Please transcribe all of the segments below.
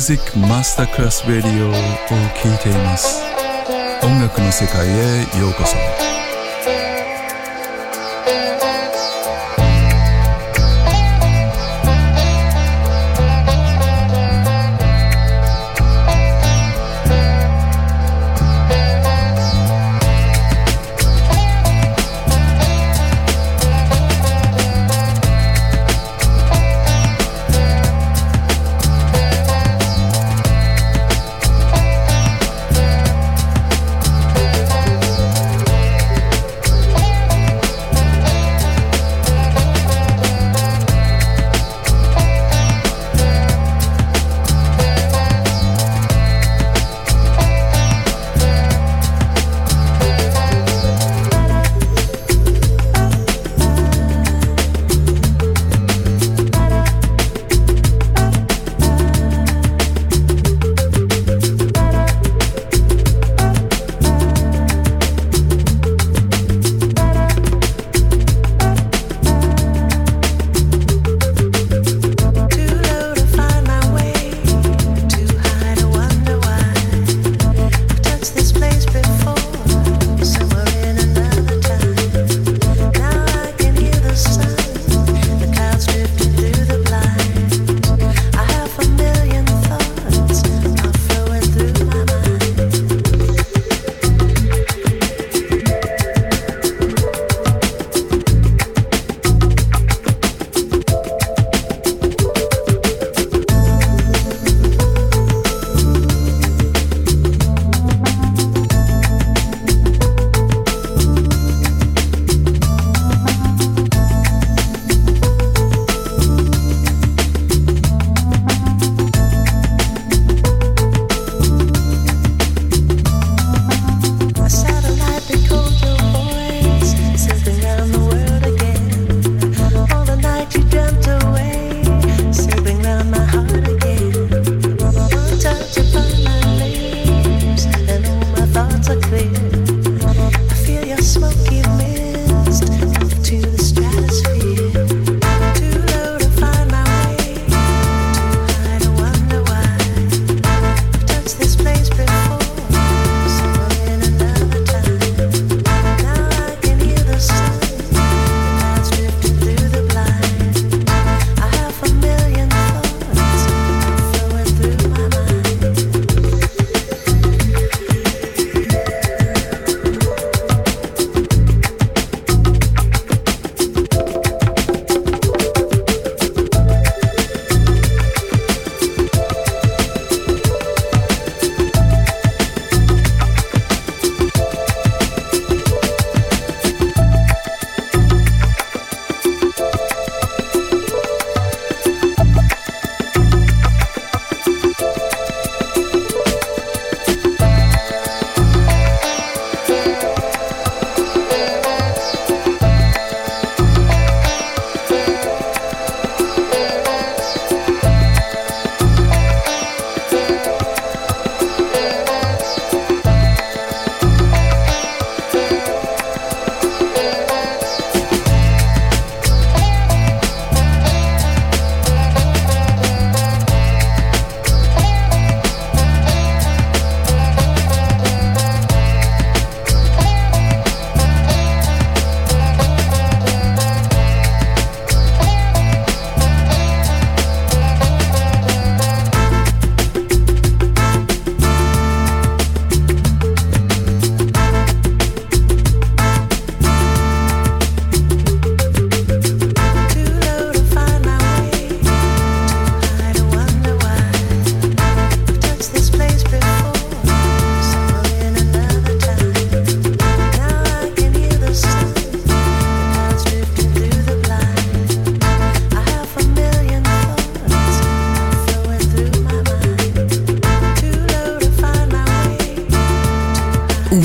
Music Masterclass Radio を聴いています。音楽の世界へようこそ。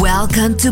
Welcome to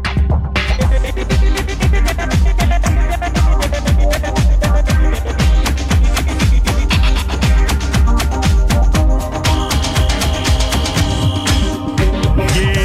Yeah.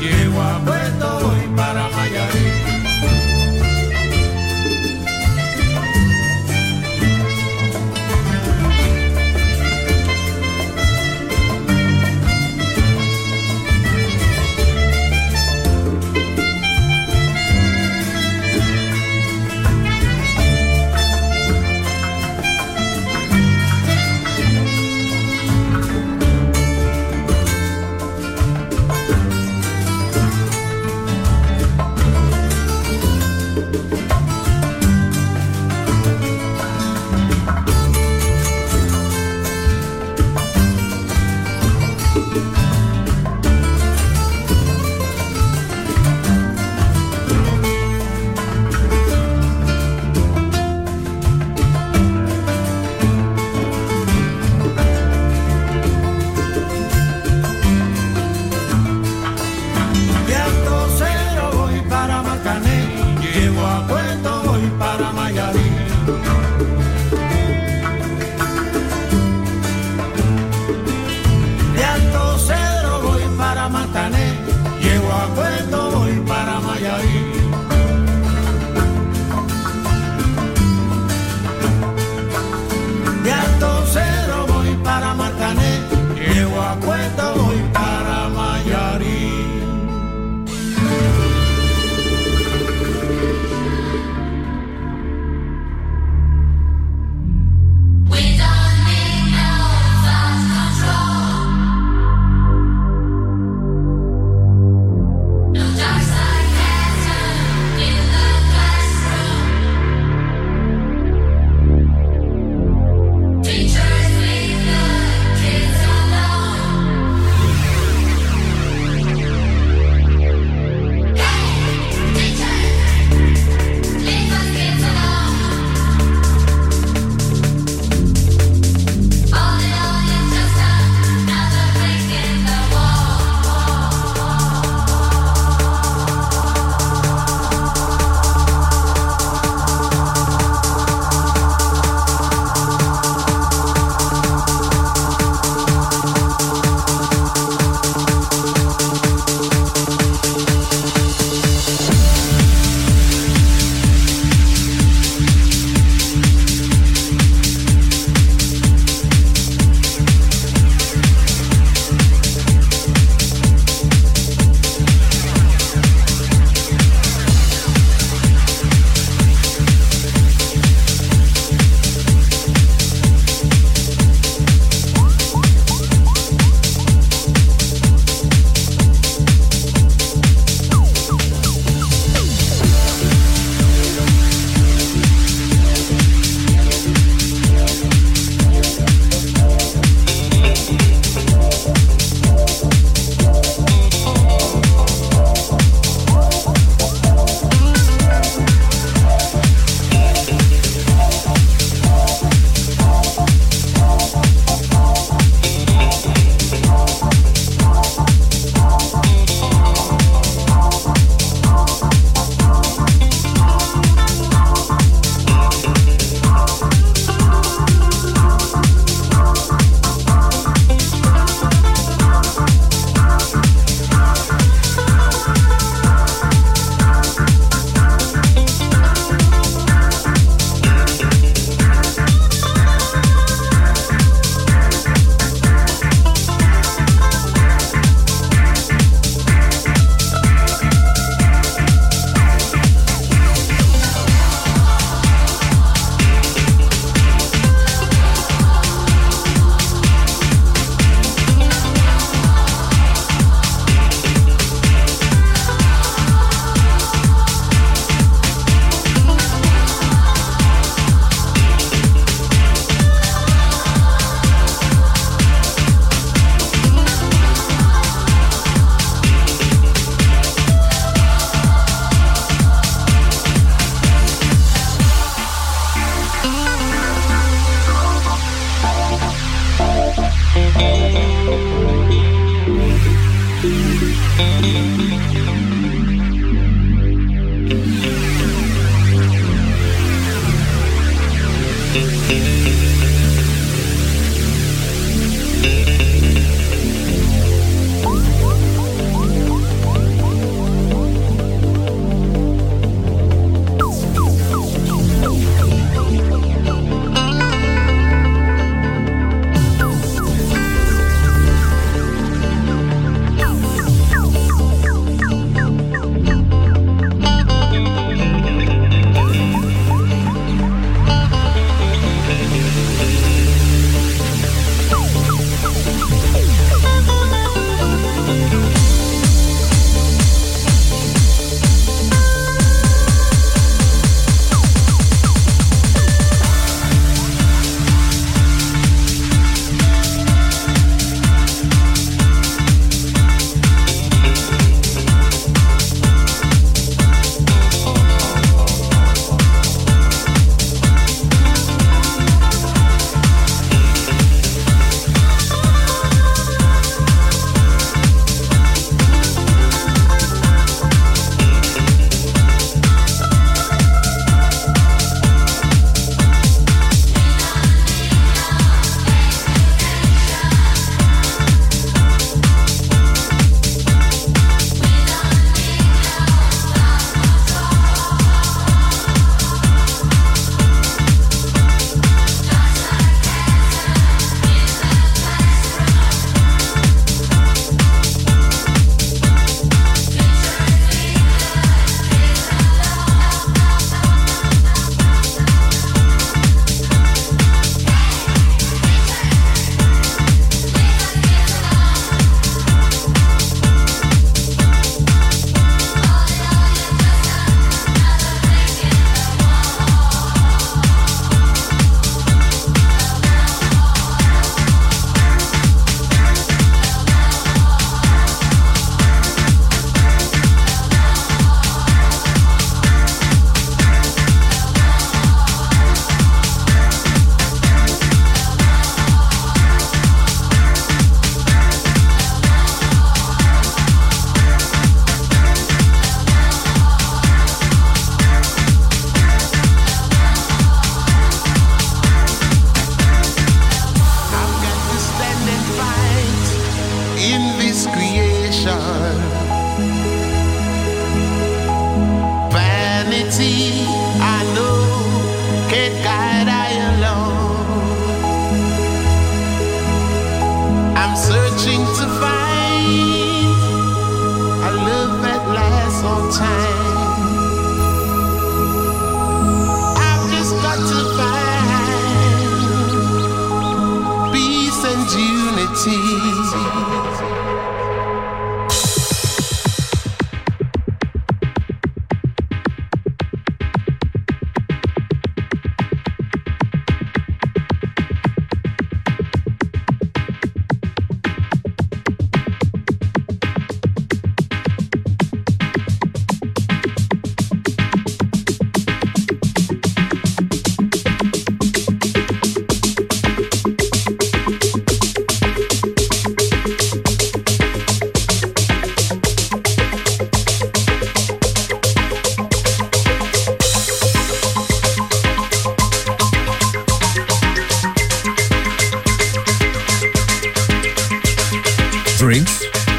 Llego a Puerto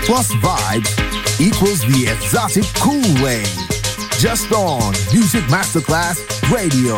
plus vibe equals the exotic cool way. Just on Music Masterclass Radio.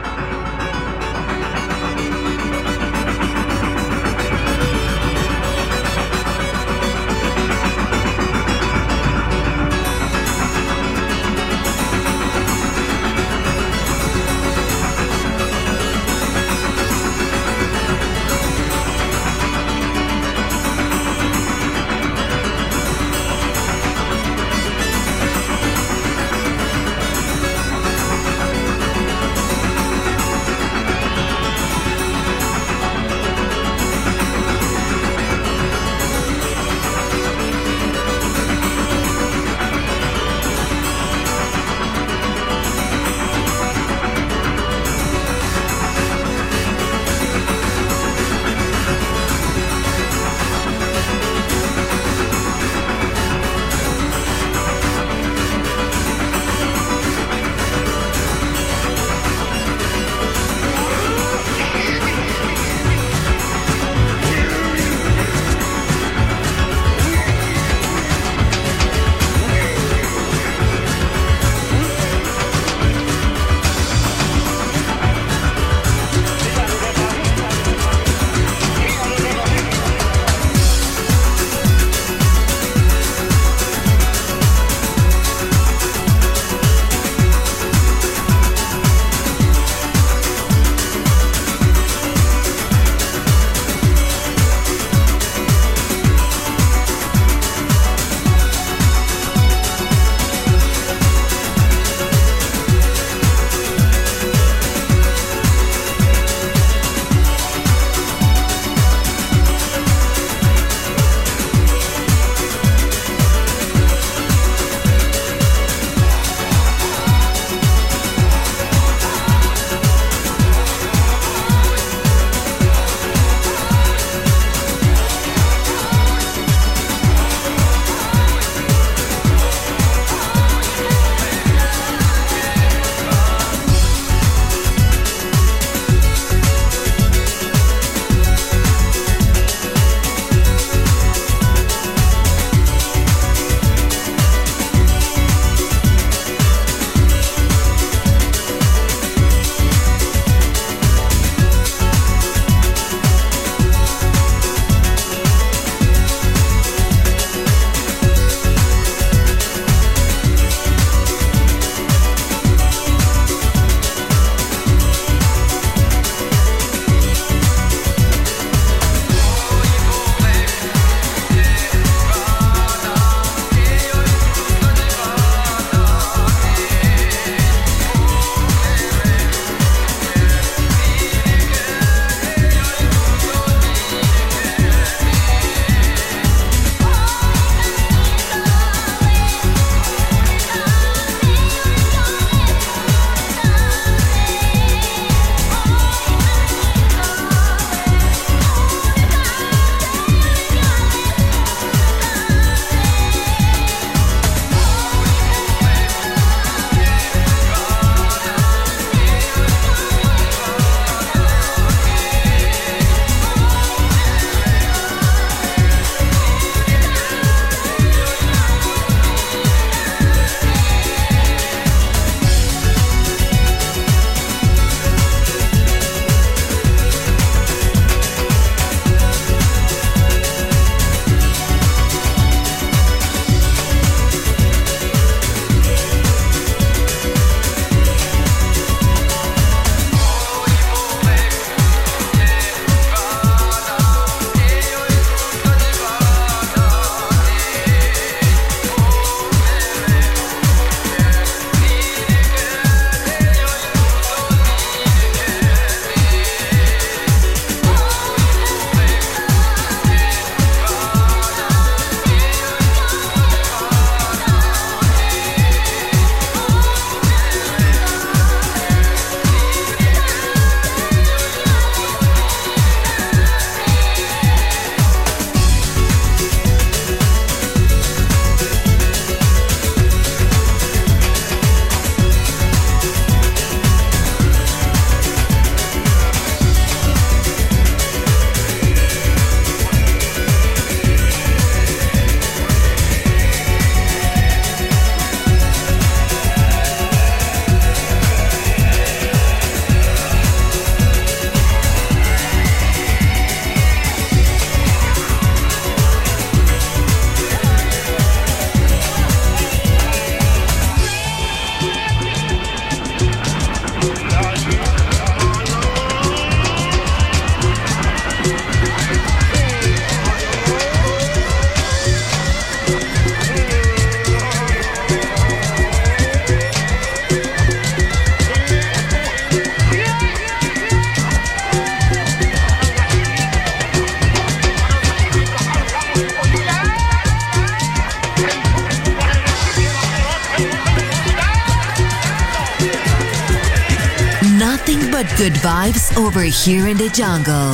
Good vibes over here in the jungle.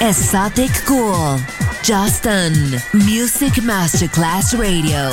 Exoticool. Justin. Music Masterclass Radio.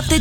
of the